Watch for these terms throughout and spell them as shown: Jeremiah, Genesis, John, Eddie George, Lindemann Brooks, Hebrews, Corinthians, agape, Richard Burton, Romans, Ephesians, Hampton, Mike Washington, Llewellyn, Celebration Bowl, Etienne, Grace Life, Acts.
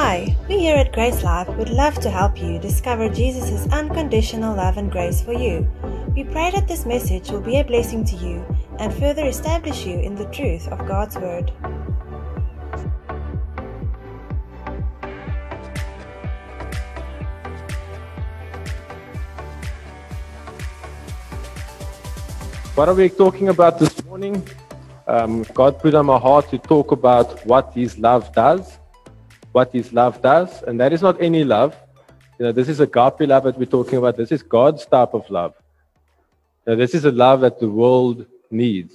Hi, we here at Grace Life would love to help you discover Jesus' unconditional love and grace for you. We pray that this message will be a blessing to you and further establish you in the truth of God's Word. What are we talking about this morning? God put on my heart to talk about what His love does. What His love does, and that is not any love. This is agape love that we're talking about. This is God's type of love. This is a love that the world needs.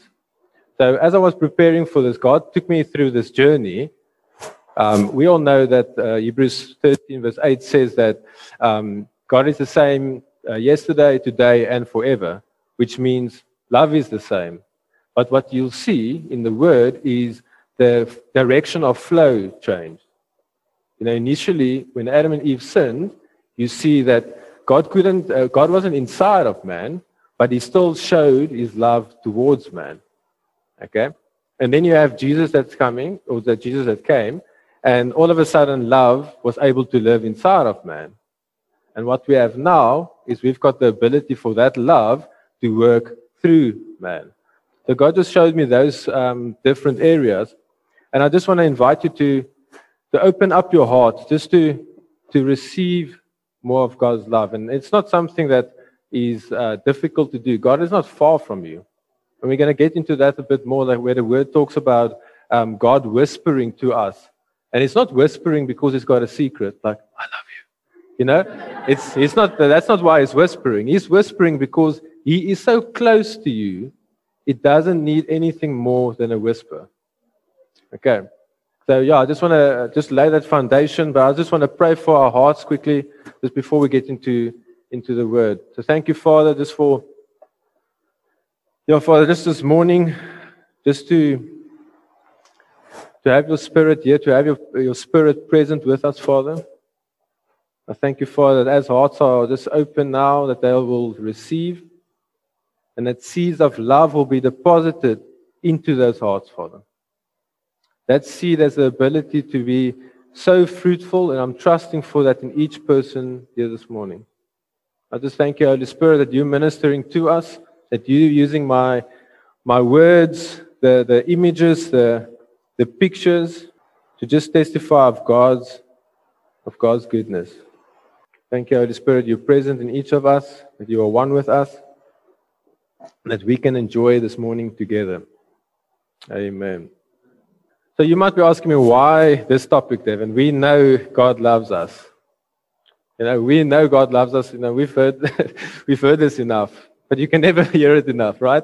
So as I was preparing for this, God took me through this journey. We all know that Hebrews 13 verse 8 says that God is the same yesterday, today, and forever, which means love is the same. But what you'll see in the Word is the direction of flow change. Initially, when Adam and Eve sinned, you see that God wasn't inside of man, but He still showed His love towards man. Okay, and then you have Jesus that came, and all of a sudden, love was able to live inside of man. And what we have now is we've got the ability for that love to work through man. So God just showed me those different areas, and I just want to invite you to open up your heart, just to receive more of God's love. And it's not something that is difficult to do. God is not far from you. And we're going to get into that a bit more, like where the Word talks about God whispering to us. And it's not whispering because it's got a secret, like, I love you. It's not. That's not why He's whispering. He's whispering because He is so close to you, it doesn't need anything more than a whisper. Okay. So yeah, I just want to lay that foundation, but I just want to pray for our hearts quickly, just before we get into the Word. So thank you, Father, just for your Father, just this morning, just to have your Spirit here, to have your Spirit present with us, Father. I thank you, Father, that as hearts are just open now, that they will receive, and that seeds of love will be deposited into those hearts, Father. That seed has the ability to be so fruitful, and I'm trusting for that in each person here this morning. I just thank you, Holy Spirit, that you're ministering to us, that you're using my words, the images, the pictures, to just testify of God's goodness. Thank you, Holy Spirit, you're present in each of us, that you are one with us, and that we can enjoy this morning together. Amen. So you might be asking me, why this topic, Devin? We know God loves us. We know God loves us. We've heard we've heard this enough, but you can never hear it enough, right?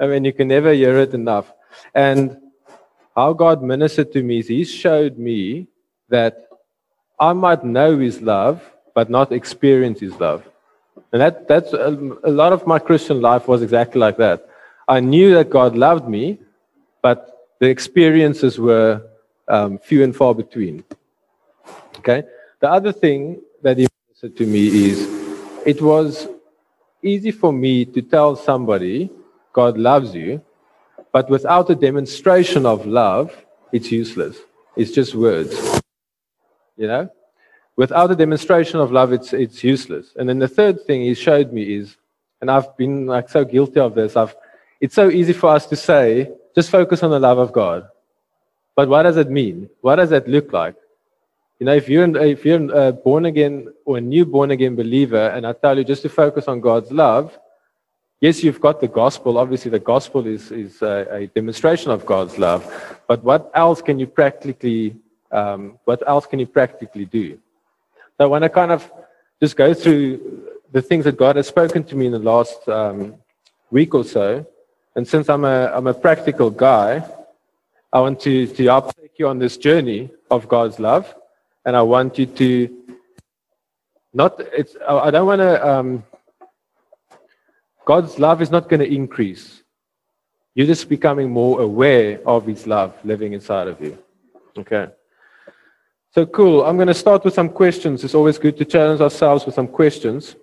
You can never hear it enough. And how God ministered to me is He showed me that I might know His love, but not experience His love. And that's a lot of my Christian life was exactly like that. I knew that God loved me, but the experiences were few and far between. Okay. The other thing that He said to me is, it was easy for me to tell somebody God loves you, but without a demonstration of love, it's useless. It's just words. Without a demonstration of love, it's useless. And then the third thing He showed me is, and I've been like so guilty of this. It's so easy for us to say, just focus on the love of God. But what does it mean? What does that look like? If you're a born again or a new born again believer, and I tell you just to focus on God's love, yes, you've got the gospel. Obviously, the gospel is a demonstration of God's love. But what else can you practically do? So I want to kind of just go through the things that God has spoken to me in the last week or so. And since I'm a practical guy, I want to take you on this journey of God's love, and I want you to not. I don't want to. God's love is not going to increase. You're just becoming more aware of His love living inside of you. Okay. So cool. I'm going to start with some questions. It's always good to challenge ourselves with some questions,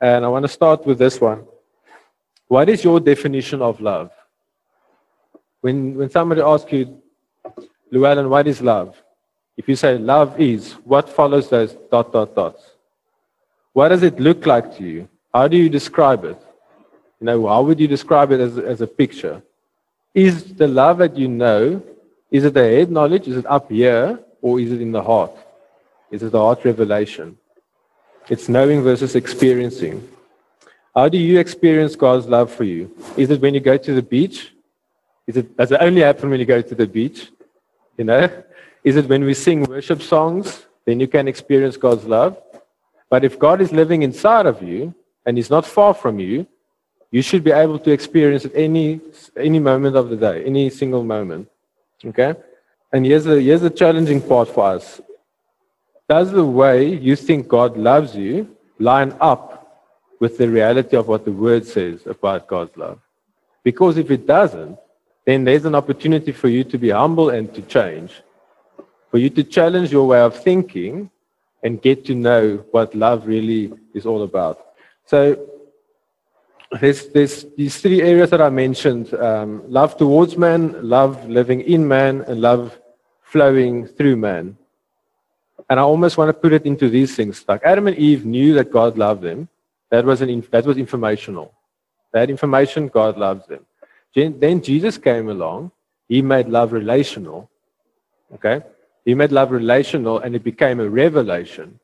and I want to start with this one. What is your definition of love? When somebody asks you, Llewellyn, what is love? If you say love is, what follows those ... What does it look like to you? How do you describe it? You know, how would you describe it as a picture? Is the love that you know, is it the head knowledge? Is it up here? Or is it in the heart? Is it the heart revelation? It's knowing versus experiencing. How do you experience God's love for you? Is it when you go to the beach? Does it only happen when you go to the beach? You know? Is it when we sing worship songs? Then you can experience God's love. But if God is living inside of you, and He's not far from you, you should be able to experience it any moment of the day, any single moment. Okay? And here's the challenging part for us. Does the way you think God loves you line up with the reality of what the Word says about God's love? Because if it doesn't, then there's an opportunity for you to be humble and to change, for you to challenge your way of thinking and get to know what love really is all about. So there's these three areas that I mentioned, love towards man, love living in man, and love flowing through man. And I almost want to put it into these things. Like Adam and Eve knew that God loved them. That was informational. They had information, God loves them. Then Jesus came along. He made love relational. Okay? He made love relational, and it became a revelation.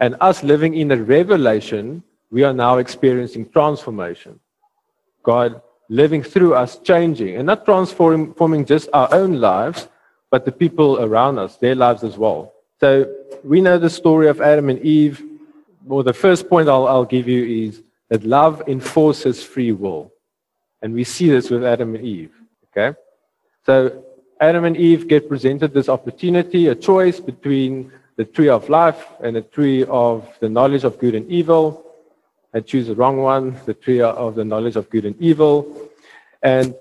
And us living in a revelation, we are now experiencing transformation. God living through us, changing, and not transforming just our own lives, but the people around us, their lives as well. So we know the story of Adam and Eve. Well, the first point I'll give you is that love enforces free will. And we see this with Adam and Eve. Okay? So Adam and Eve get presented this opportunity, a choice between the tree of life and the tree of the knowledge of good and evil. They choose the wrong one, the tree of the knowledge of good and evil. And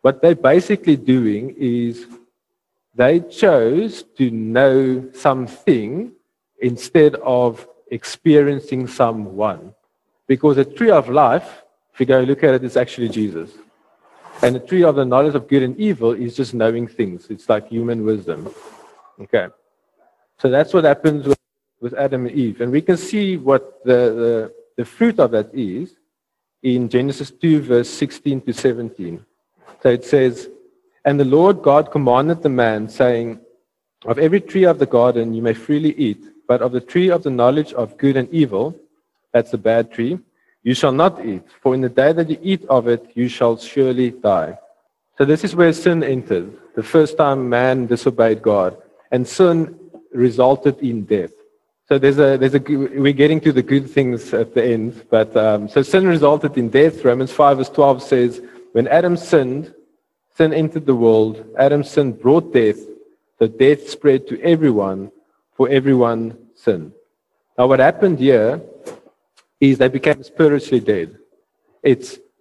what they're basically doing is they chose to know something instead of experiencing someone. Because the tree of life, if you go look at it, it's actually Jesus. And the tree of the knowledge of good and evil is just knowing things. It's like human wisdom. Okay. So that's what happens with Adam and Eve. And we can see what the fruit of that is in Genesis 2, verse 16 to 17. So it says, "And the Lord God commanded the man, saying, of every tree of the garden you may freely eat, but of the tree of the knowledge of good and evil," that's the bad tree, "you shall not eat, for in the day that you eat of it, you shall surely die." So this is where sin entered. The first time man disobeyed God, and sin resulted in death. So we're getting to the good things at the end, but so sin resulted in death. Romans 5 verse 12 says, "When Adam sinned, sin entered the world. Adam's sin brought death, so death spread to everyone, for everyone sinned." Now what happened here is they became spiritually dead.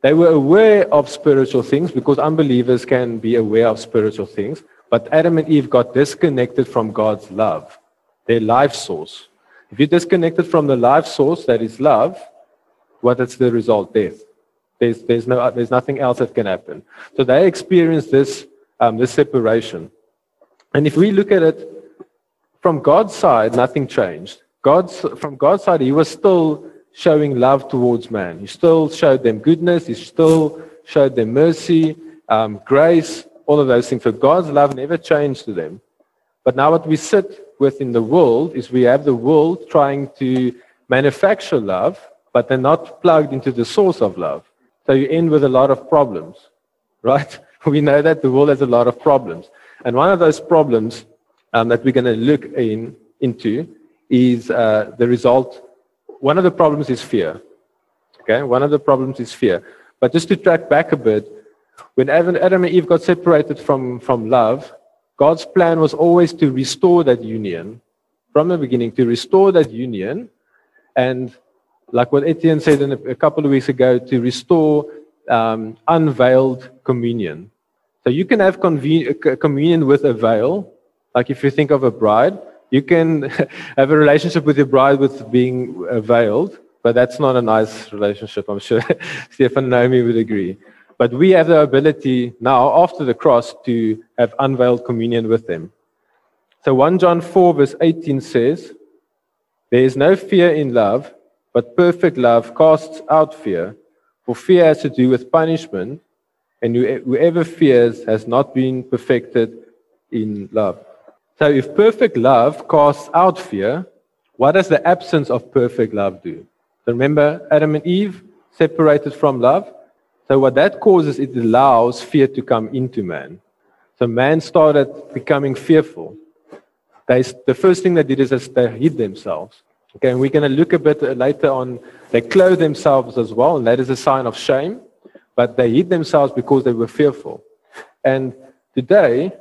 They were aware of spiritual things, because unbelievers can be aware of spiritual things, but Adam and Eve got disconnected from God's love, their life source. If you're disconnected from the life source that is love, what is the result? Death. There's nothing else that can happen. So they experienced this separation. And if we look at it, from God's side, nothing changed. From God's side, He was still showing love towards man. He still showed them goodness. He still showed them mercy, grace, all of those things. So God's love never changed to them. But now what we sit with in the world is we have the world trying to manufacture love, but they're not plugged into the source of love. So you end with a lot of problems, right? We know that the world has a lot of problems. And one of those problems that we're going to look into is the result. One of the problems is fear. Okay, one of the problems is fear. But just to track back a bit, when Adam and Eve got separated from love, God's plan was always to restore that union from the beginning, to restore that union, and like what Etienne said a couple of weeks ago, to restore unveiled communion. So you can have communion with a veil, like if you think of a bride. You can have a relationship with your bride with being veiled, but that's not a nice relationship, I'm sure. Stefan and Naomi would agree. But we have the ability now, after the cross, to have unveiled communion with them. So 1 John 4 verse 18 says, "There is no fear in love, but perfect love casts out fear, for fear has to do with punishment, and whoever fears has not been perfected in love." So if perfect love casts out fear, what does the absence of perfect love do? So remember, Adam and Eve separated from love. So what that causes, it allows fear to come into man. So man started becoming fearful. The first thing they did is they hid themselves. Okay, and we're going to look a bit later on, they clothed themselves as well, and that is a sign of shame. But they hid themselves because they were fearful. And today,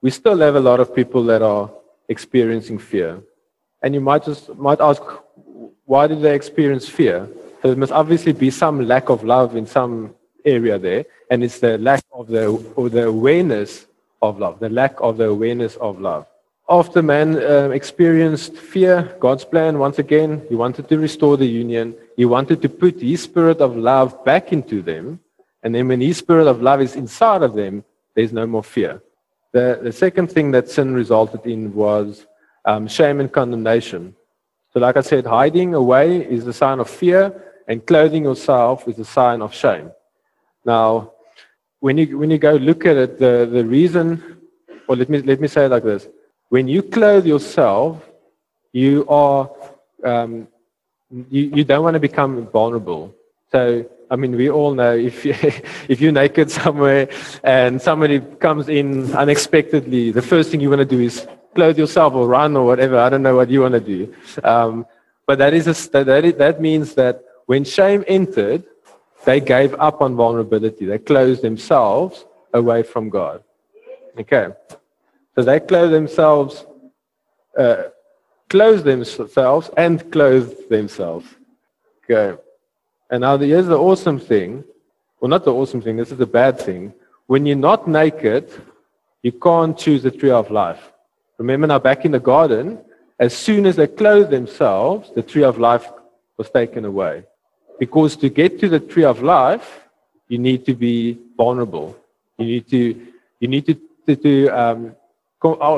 we still have a lot of people that are experiencing fear. And you might ask, why do they experience fear? So there must obviously be some lack of love in some area there, and it's the lack of the awareness of love, the lack of the awareness of love. After man experienced fear, God's plan, once again, he wanted to restore the union. He wanted to put his spirit of love back into them. And then when his spirit of love is inside of them, there's no more fear. The second thing that sin resulted in was shame and condemnation. So like I said, hiding away is a sign of fear, and clothing yourself is a sign of shame. Now, when you go look at it, the reason, or let me say it like this. When you clothe yourself, you are you don't want to become vulnerable. So I mean, we all know if you're naked somewhere and somebody comes in unexpectedly, the first thing you want to do is clothe yourself or run or whatever. I don't know what you want to do, but that means that when shame entered, they gave up on vulnerability. They closed themselves away from God. Okay. So they clothed themselves. Okay. And now here's the awesome thing. Well, not the awesome thing. This is the bad thing. When you're not naked, you can't choose the tree of life. Remember now back in the garden, as soon as they clothed themselves, the tree of life was taken away. Because to get to the tree of life, you need to be vulnerable. You need to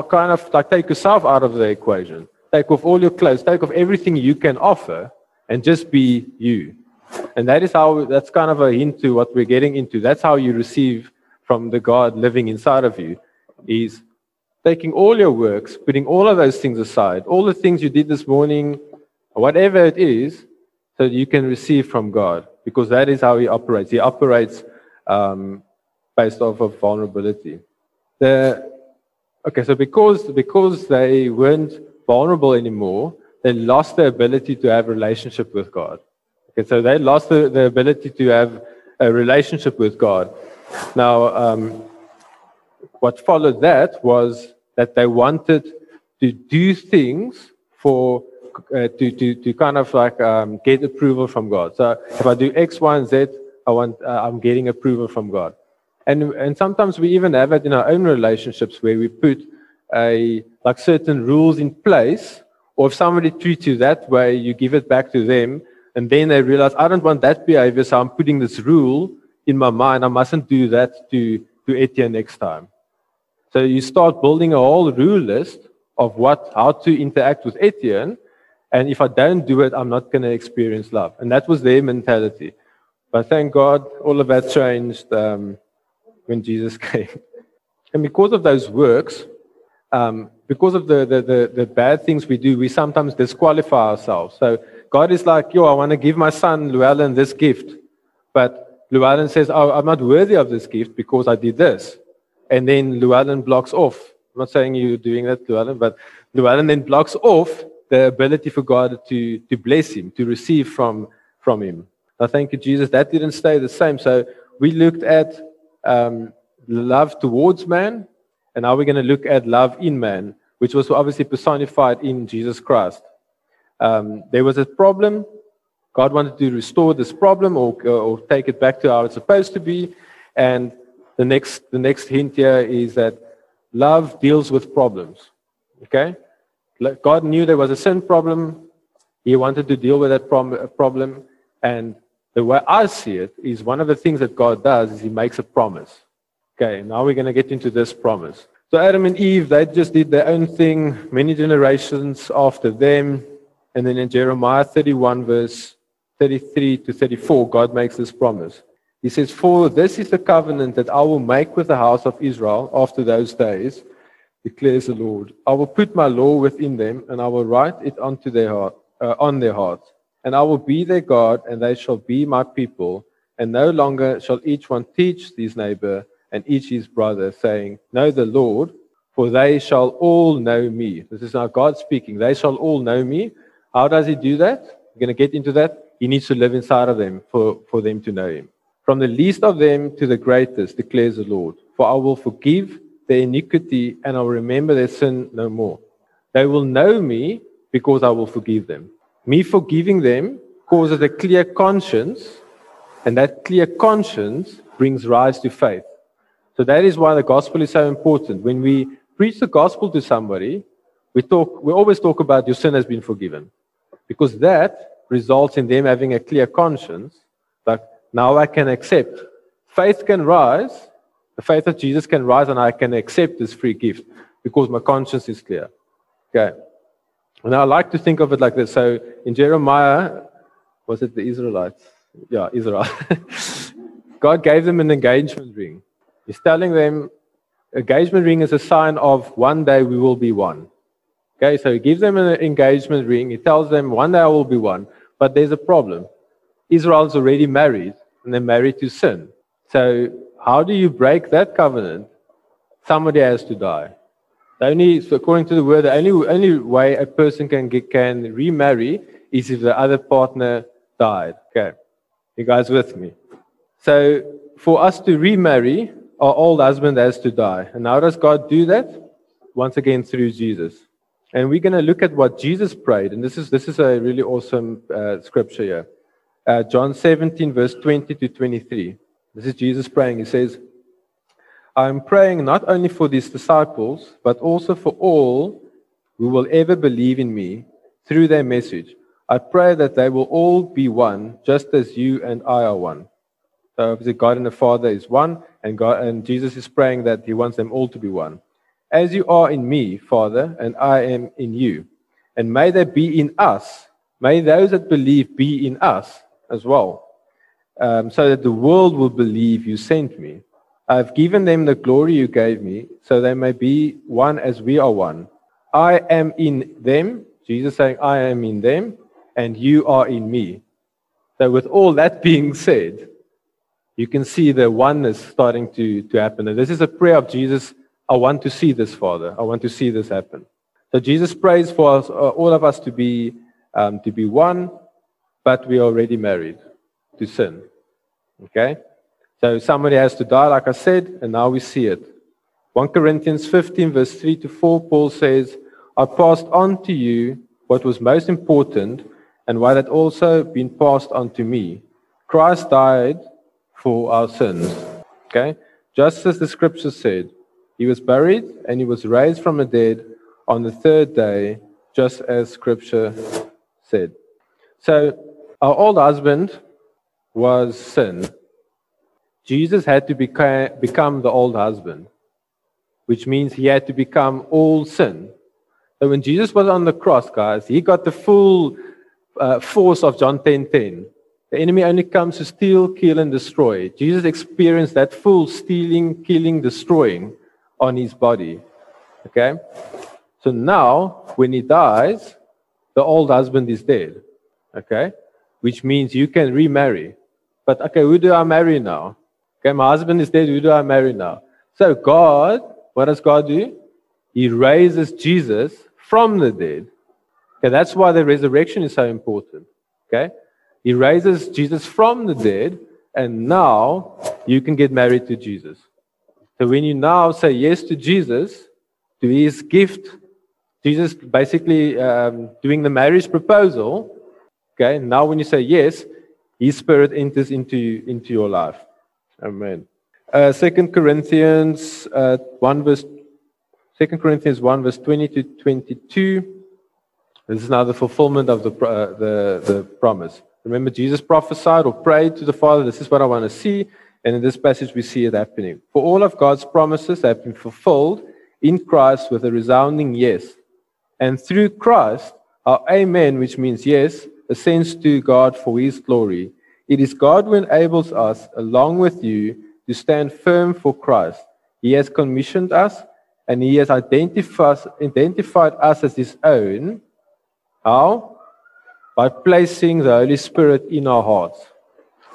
kind of like take yourself out of the equation. Take off all your clothes. Take off everything you can offer, and just be you. And that is how. That's kind of a hint to what we're getting into. That's how you receive from the God living inside of you. Is taking all your works, putting all of those things aside, all the things you did this morning, whatever it is, so that you can receive from God. Because that is how He operates. He operates based off of vulnerability. So because they weren't vulnerable anymore, they lost the ability to have a relationship with God. Okay, so they lost the ability to have a relationship with God. Now, what followed that was that they wanted to do things for to kind of like get approval from God. So if I do X, Y, and Z, I'm getting approval from God. And sometimes we even have it in our own relationships where we put certain rules in place, or if somebody treats you that way, you give it back to them, and then they realize, I don't want that behavior, so I'm putting this rule in my mind, I mustn't do that to Etienne next time. So you start building a whole rule list of how to interact with Etienne, and if I don't do it, I'm not going to experience love. And that was their mentality. But thank God, all of that changed when Jesus came. And because of those works, because of the bad things we do, we sometimes disqualify ourselves. So God is like, I want to give my son Llewellyn this gift. But Llewellyn says, I'm not worthy of this gift because I did this. And then Llewellyn blocks off. I'm not saying you're doing that, Llewellyn, but Llewellyn then blocks off the ability for God to bless him, to receive from him. Now, thank you, Jesus. That didn't stay the same. So we looked at love towards man, and now we're going to look at love in man, which was obviously personified in Jesus Christ. There was a problem. God wanted to restore this problem or take it back to how it's supposed to be. And the next hint here is that love deals with problems. Okay, God knew there was a sin problem. He wanted to deal with that problem, and the way I see it is one of the things that God does is He makes a promise. Okay, now we're going to get into this promise. So Adam and Eve, they just did their own thing many generations after them. And then in Jeremiah 31 verse 33 to 34, God makes this promise. He says, "For this is the covenant that I will make with the house of Israel after those days, declares the Lord. I will put my law within them, and I will write it on their hearts. And I will be their God, and they shall be my people. And no longer shall each one teach his neighbor and each his brother, saying, 'Know the Lord,' for they shall all know me." This is now God speaking. They shall all know me. How does he do that? We're going to get into that. He needs to live inside of them for them to know him. "From the least of them to the greatest, declares the Lord, for I will forgive their iniquity and I will remember their sin no more. They will know me because I will forgive them." Me forgiving them causes a clear conscience, and that clear conscience brings rise to faith. So that is why the gospel is so important. When we preach the gospel to somebody, we always talk about your sin has been forgiven, because that results in them having a clear conscience. Like, now I can accept. Faith can rise. The faith of Jesus can rise, and I can accept this free gift because my conscience is clear. Okay. And I like to think of it like this. So in Jeremiah, was it the Israelites? Yeah, Israel. God gave them an engagement ring. He's telling them, engagement ring is a sign of one day we will be one. Okay, so he gives them an engagement ring. He tells them, one day I will be one. But there's a problem. Israel's already married, and they're married to sin. So how do you break that covenant? Somebody has to die. According to the word, the only way a person can remarry is if the other partner died. Okay, you guys with me? So for us to remarry, our old husband has to die. And how does God do that? Once again, through Jesus. And we're going to look at what Jesus prayed. And this is a really awesome scripture here. John 17, verse 20 to 23. This is Jesus praying. He says, "I am praying not only for these disciples, but also for all who will ever believe in me through their message. I pray that they will all be one, just as you and I are one." So obviously God and the Father is one, and Jesus is praying that he wants them all to be one. "As you are in me, Father, and I am in you. And may they be in us. May those that believe be in us as well, so that the world will believe you sent me. I have given them the glory you gave me, so they may be one as we are one. I am in them," Jesus saying, "I am in them, and you are in me." So with all that being said, you can see the oneness starting to happen. And this is a prayer of Jesus. I want to see this, Father. I want to see this happen. So Jesus prays for us, all of us to be one, but we are already married to sin. Okay? So somebody has to die, like I said, and now we see it. 1 Corinthians 15, verse 3 to 4, Paul says, "I passed on to you what was most important, and what had also been passed on to me. Christ died for our sins." Okay? Just as the scripture said, he was buried and he was raised from the dead on the third day, just as scripture said. So our old husband was sin. Jesus had to become the old husband, which means he had to become all sin. So when Jesus was on the cross, guys, he got the full force of John 10:10. The enemy only comes to steal, kill, and destroy. Jesus experienced that full stealing, killing, destroying on his body. Okay? So now, when he dies, the old husband is dead. Okay? Which means you can remarry. But, okay, who do I marry now? Okay, my husband is dead, who do I marry now? So God, what does God do? He raises Jesus from the dead. Okay, that's why the resurrection is so important. Okay? He raises Jesus from the dead, and now you can get married to Jesus. So when you now say yes to Jesus, to his gift, Jesus basically doing the marriage proposal, okay, now when you say yes, his spirit enters into your life. Amen. 2 Corinthians 1 verse 20 to 22. This is now the fulfillment of the promise. Remember, Jesus prophesied or prayed to the Father, "This is what I want to see." And in this passage, we see it happening. For all of God's promises have been fulfilled in Christ with a resounding yes. And through Christ, our amen, which means yes, ascends to God for his glory. It is God who enables us, along with you, to stand firm for Christ. He has commissioned us, and he has identified us as his own. How? By placing the Holy Spirit in our hearts.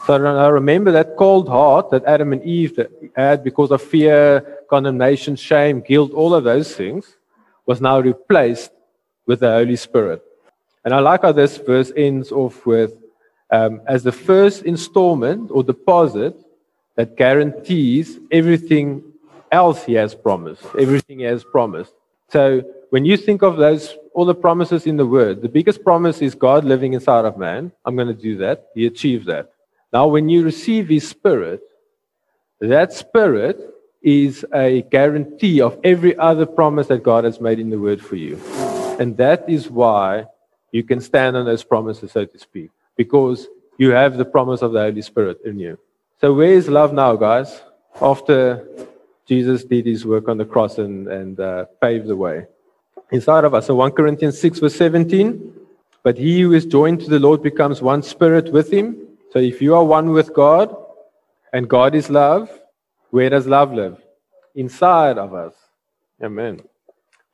So I remember that cold heart that Adam and Eve had because of fear, condemnation, shame, guilt, all of those things, was now replaced with the Holy Spirit. And I like how this verse ends off with, as the first installment or deposit that guarantees everything else he has promised, everything he has promised. So when you think of those, all the promises in the Word, the biggest promise is God living inside of man. I'm going to do that. He achieved that. Now, when you receive his Spirit, that Spirit is a guarantee of every other promise that God has made in the Word for you. And that is why you can stand on those promises, so to speak, because you have the promise of the Holy Spirit in you. So where is love now, guys, after Jesus did his work on the cross and paved the way? Inside of us. So 1 Corinthians 6 verse 17, but he who is joined to the Lord becomes one spirit with him. So if you are one with God, and God is love, where does love live? Inside of us. Amen.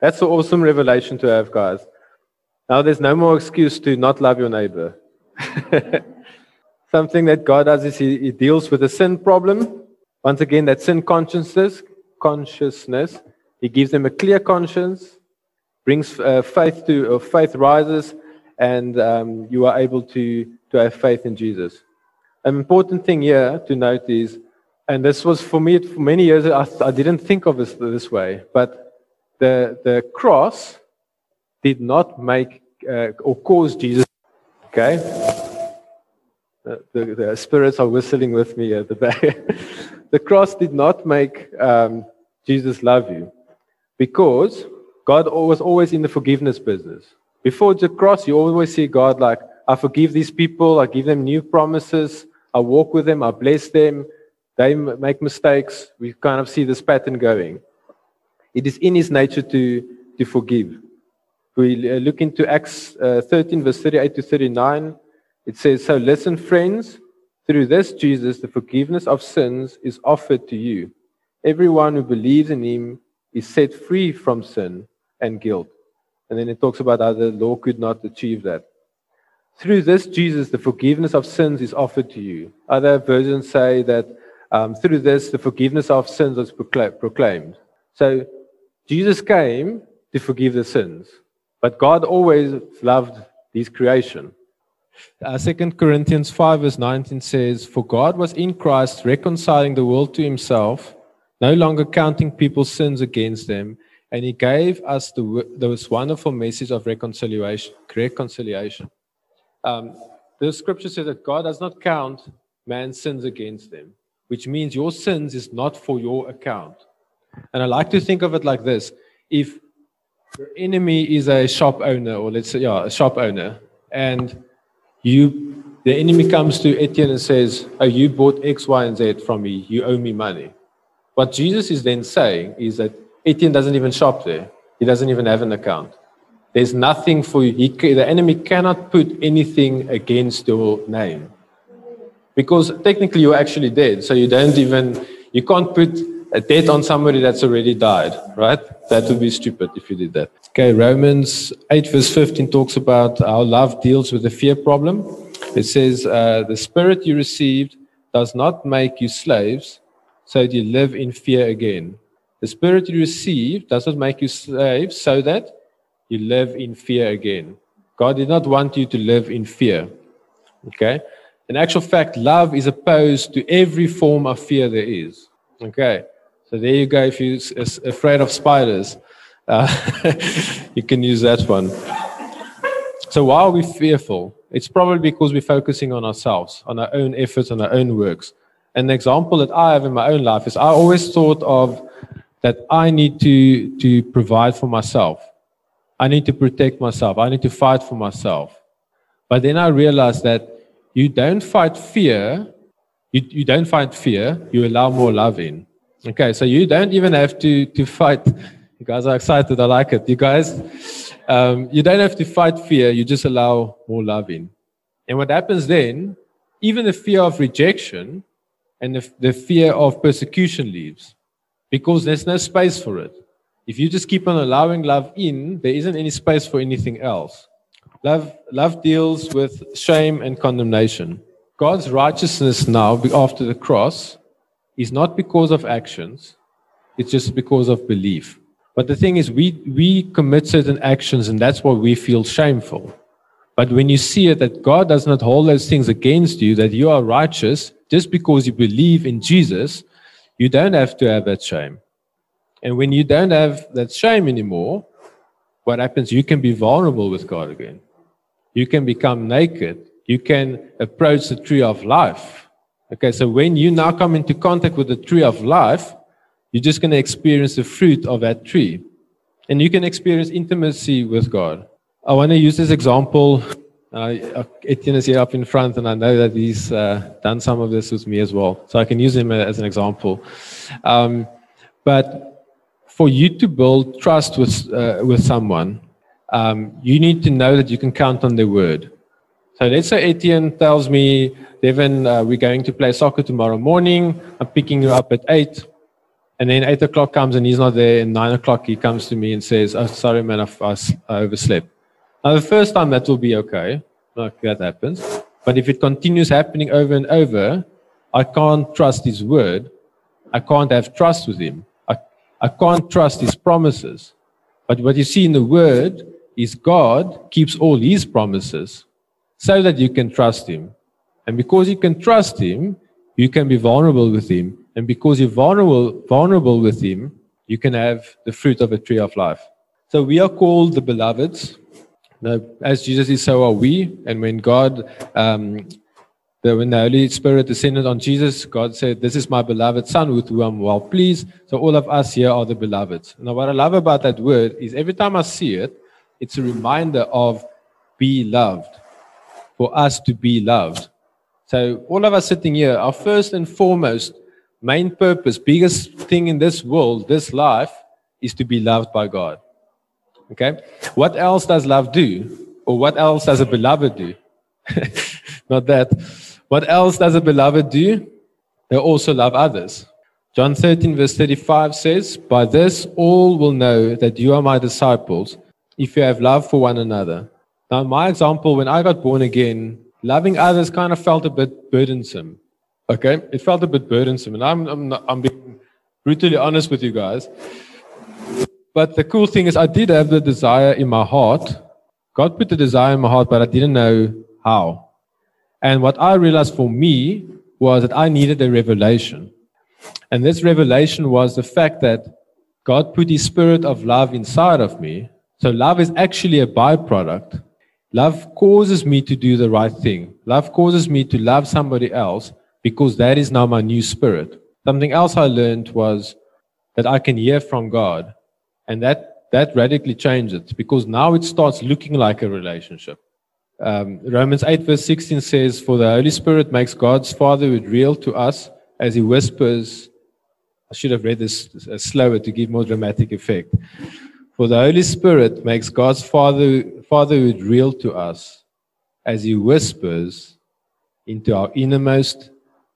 That's an awesome revelation to have, guys. Now there's no more excuse to not love your neighbor. Something that God does is he deals with the sin problem. Once again, that sin consciousness. He gives them a clear conscience, brings faith rises, and you are able to have faith in Jesus. An important thing here to note is, and this was for me for many years, I didn't think of this way, but the cross did not make or cause Jesus. Okay? The spirits are whistling with me at the back. The cross did not make Jesus love you, because God was always in the forgiveness business. Before the cross, you always see God like, I forgive these people, I give them new promises, I walk with them, I bless them, they make mistakes. We kind of see this pattern going. It is in his nature to forgive. We look into Acts 13, verse 38 to 39. It says, so listen, friends, through this Jesus, the forgiveness of sins is offered to you. Everyone who believes in him is set free from sin and guilt. And then it talks about how the law could not achieve that. Through this Jesus, the forgiveness of sins is offered to you. Other versions say that through this, the forgiveness of sins was proclaimed. So Jesus came to forgive the sins. But God always loved his creation. 2 Corinthians 5 verse 19 says, for God was in Christ reconciling the world to himself, no longer counting people's sins against them, and he gave us this wonderful message of reconciliation. The scripture says that God does not count man's sins against them, which means your sins is not for your account. And I like to think of it like this. If your enemy is a shop owner, or let's say, a shop owner, and the enemy comes to Etienne and says, oh, you bought X, Y, and Z from me, you owe me money. What Jesus is then saying is that Etienne doesn't even shop there. He doesn't even have an account. There's nothing for you. The enemy cannot put anything against your name, because technically you're actually dead, so you can't put a debt on somebody that's already died, right? That would be stupid if you did that. Okay, Romans 8 verse 15 talks about how love deals with the fear problem. It says, the spirit you received does not make you slaves, so that you live in fear again. The spirit you received does not make you slaves, so that you live in fear again. God did not want you to live in fear. Okay? In actual fact, love is opposed to every form of fear there is. Okay? So there you go. If you're afraid of spiders, you can use that one. So why are we fearful? It's probably because we're focusing on ourselves, on our own efforts, on our own works. And the example that I have in my own life is I always thought of that I need to provide for myself. I need to protect myself. I need to fight for myself. But then I realized that you don't fight fear. You don't fight fear. You allow more love in. Okay, so you don't even have to fight You guys are excited. I like it. You guys, you don't have to fight fear. You just allow more love in. And what happens then, even the fear of rejection and the fear of persecution leaves, because there's no space for it. If you just keep on allowing love in, there isn't any space for anything else. Love deals with shame and condemnation. God's righteousness now, after the cross, is not because of actions. It's just because of belief. But the thing is, we commit certain actions, and that's why we feel shameful. But when you see it, that God does not hold those things against you, that you are righteous, just because you believe in Jesus, you don't have to have that shame. And when you don't have that shame anymore, what happens? You can be vulnerable with God again. You can become naked. You can approach the tree of life. Okay, so when you now come into contact with the tree of life, you're just going to experience the fruit of that tree. And you can experience intimacy with God. I want to use this example. Etienne is here up in front, and I know that he's done some of this with me as well. So I can use him as an example. But for you to build trust with someone, you need to know that you can count on their word. So let's say Etienne tells me, Devin, we're going to play soccer tomorrow morning. I'm picking you up at 8. And then 8 o'clock comes and he's not there. And 9 o'clock he comes to me and says, oh, sorry, man, I overslept. Now, the first time that will be okay. Like that happens. But if it continues happening over and over, I can't trust his word. I can't have trust with him. I can't trust his promises. But what you see in the word is God keeps all his promises so that you can trust him. And because you can trust him, you can be vulnerable with him. And because you're vulnerable with him, you can have the fruit of a tree of life. So we are called the beloveds. Now, as Jesus is, so are we. And when God, when the Holy Spirit descended on Jesus, God said, this is my beloved Son with whom I'm well pleased. So all of us here are the beloveds. Now, what I love about that word is every time I see it, it's a reminder of be loved, for us to be loved. So all of us sitting here, our first and foremost main purpose, biggest thing in this world, this life, is to be loved by God. Okay? What else does love do? Or what else does a beloved do? Not that. What else does a beloved do? They also love others. John 13 verse 35 says, by this all will know that you are my disciples, if you have love for one another. Now, my example, when I got born again, loving others kind of felt a bit burdensome. Okay? It felt a bit burdensome. And I'm being brutally honest with you guys. But the cool thing is, I did have the desire in my heart. God put the desire in my heart, but I didn't know how. And what I realized for me was that I needed a revelation. And this revelation was the fact that God put his spirit of love inside of me. So love is actually a byproduct. Love causes me to do the right thing. Love causes me to love somebody else, because that is now my new spirit. Something else I learned was that I can hear from God. And that radically changed it, because now it starts looking like a relationship. Romans 8 verse 16 says, for the Holy Spirit makes God's fatherhood real to us as he whispers. I should have read this slower to give more dramatic effect. For the Holy Spirit makes God's fatherhood real to us as he whispers into our innermost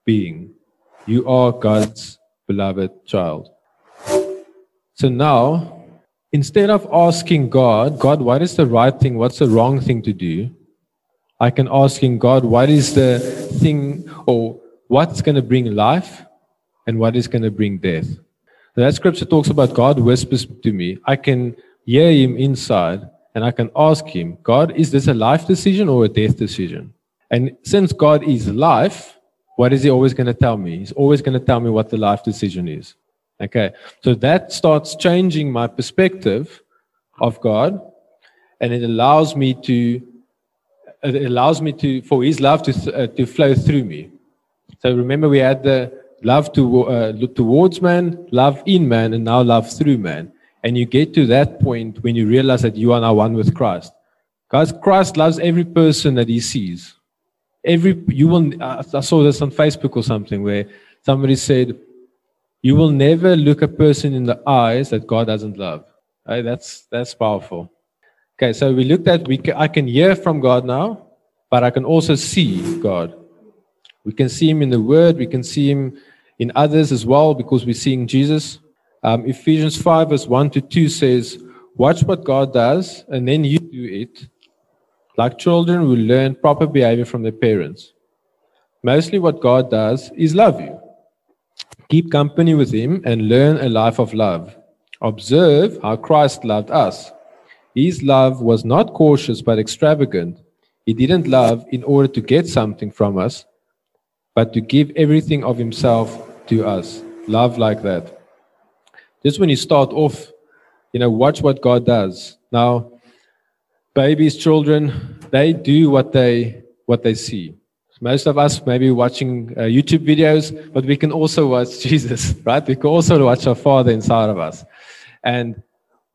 being, you are God's beloved child. So now, instead of asking God, what is the right thing? What's the wrong thing to do? I can ask in God, what is the thing, or what's going to bring life and what is going to bring death? Now that scripture talks about God whispers to me. I can hear him inside and I can ask him, God, is this a life decision or a death decision? And since God is life, what is he always going to tell me? He's always going to tell me what the life decision is. Okay, so that starts changing my perspective of God, and it allows me to, for his love to flow through me. So remember, we had the love towards man, love in man, and now love through man. And you get to that point when you realize that you are now one with Christ. Guys, Christ loves every person that he sees. I saw this on Facebook or something where somebody said, you will never look a person in the eyes that God doesn't love. Hey, that's powerful. Okay, so we looked at, I can hear from God now, but I can also see God. We can see Him in the Word. We can see Him in others as well because we're seeing Jesus. Ephesians 5 verse 1 to 2 says, watch what God does and then you do it, like children who learn proper behavior from their parents. Mostly what God does is love you. Keep company with Him and learn a life of love. Observe how Christ loved us. His love was not cautious but extravagant. He didn't love in order to get something from us, but to give everything of Himself to us. Love like that. Just when you start off, watch what God does. Now, babies, children, they do what they see. Most of us may be watching YouTube videos, but we can also watch Jesus, right? We can also watch our Father inside of us. And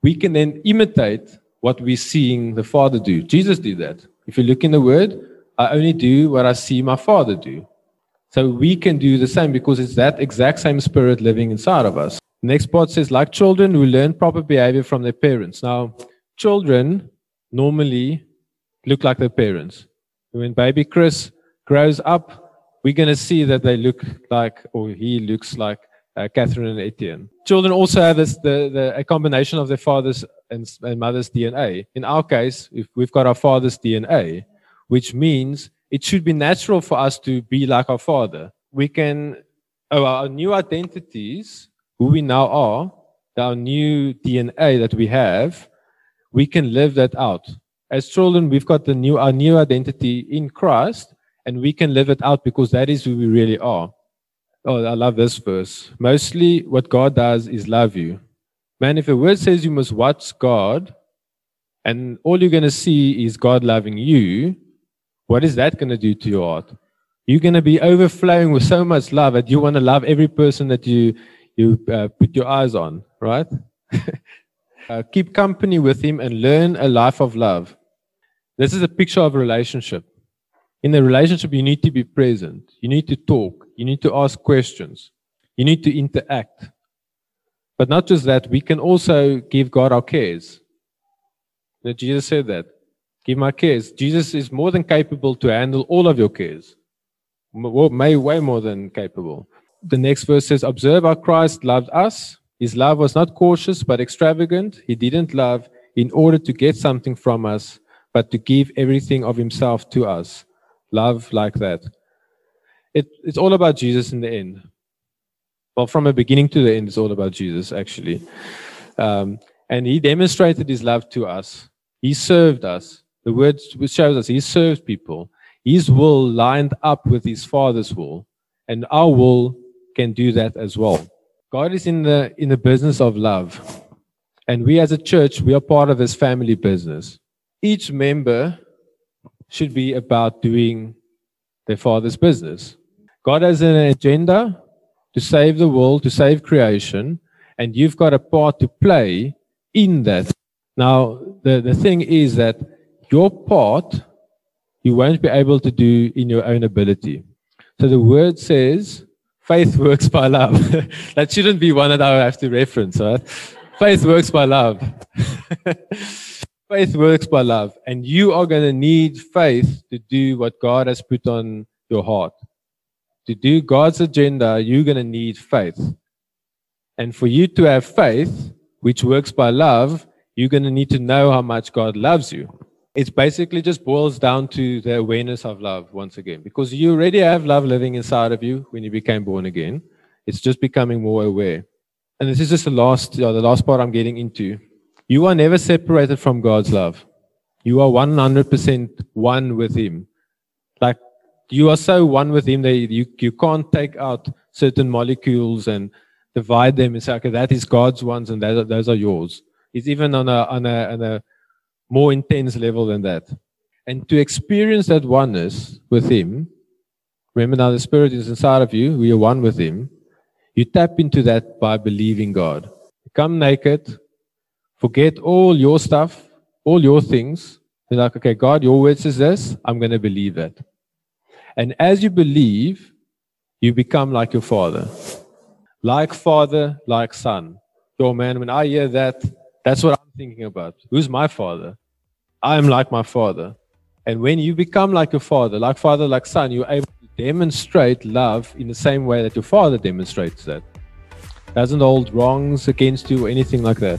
we can then imitate what we're seeing the Father do. Jesus did that. If you look in the Word, I only do what I see my Father do. So we can do the same because it's that exact same Spirit living inside of us. The next part says, like children who learn proper behavior from their parents. Now, children normally look like their parents. When baby Chris grows up, we're going to see that they look like, or he looks like Catherine and Etienne. Children also have a combination of their father's and mother's DNA. In our case, if we've got our father's DNA, which means it should be natural for us to be like our father. Our new identities, who we now are, our new DNA that we have, we can live that out. As children, we've got our new identity in Christ, and we can live it out because that is who we really are. Oh, I love this verse. Mostly what God does is love you. Man, if the Word says you must watch God, and all you're going to see is God loving you, what is that going to do to your heart? You're going to be overflowing with so much love that you want to love every person that you put your eyes on, right? Keep company with Him and learn a life of love. This is a picture of a relationship. In a relationship, you need to be present. You need to talk. You need to ask questions. You need to interact. But not just that, we can also give God our cares. Jesus said that. Give my cares. Jesus is more than capable to handle all of your cares. Way more than capable. The next verse says, observe how Christ loved us. His love was not cautious but extravagant. He didn't love in order to get something from us, but to give everything of Himself to us. Love like that. It's all about Jesus in the end. Well, from the beginning to the end, it's all about Jesus, actually. And He demonstrated His love to us. He served us. The Word shows us He served people. His will lined up with His Father's will, and our will can do that as well. God is in the business of love, and we as a church, we are part of this family business. Each member should be about doing their Father's business. God has an agenda to save the world, to save creation, and you've got a part to play in that. Now, the thing is that your part you won't be able to do in your own ability. So the Word says, faith works by love. That shouldn't be one that I have to reference, right? Faith works by love. Faith works by love, and you are going to need faith to do what God has put on your heart. To do God's agenda, you're going to need faith. And for you to have faith, which works by love, you're going to need to know how much God loves you. It basically just boils down to the awareness of love once again, because you already have love living inside of you when you became born again. It's just becoming more aware. And this is just the last part I'm getting into. You are never separated from God's love. You are 100% one with Him. Like, you are so one with Him that you can't take out certain molecules and divide them and say, okay, that is God's ones and those are yours. It's even on a more intense level than that. And to experience that oneness with Him, remember now the Spirit is inside of you, we are one with Him. You tap into that by believing God. Come naked. Forget all your stuff, all your things. You're like, okay, God, your word says this. I'm going to believe that. And as you believe, you become like your Father. Like Father, like Son. Yo, man, when I hear that, that's what I'm thinking about who's my father. I'm like my father. And when you become like your father, like son, you're able to demonstrate love in the same way that your father demonstrates that. Doesn't hold wrongs against you or anything like that.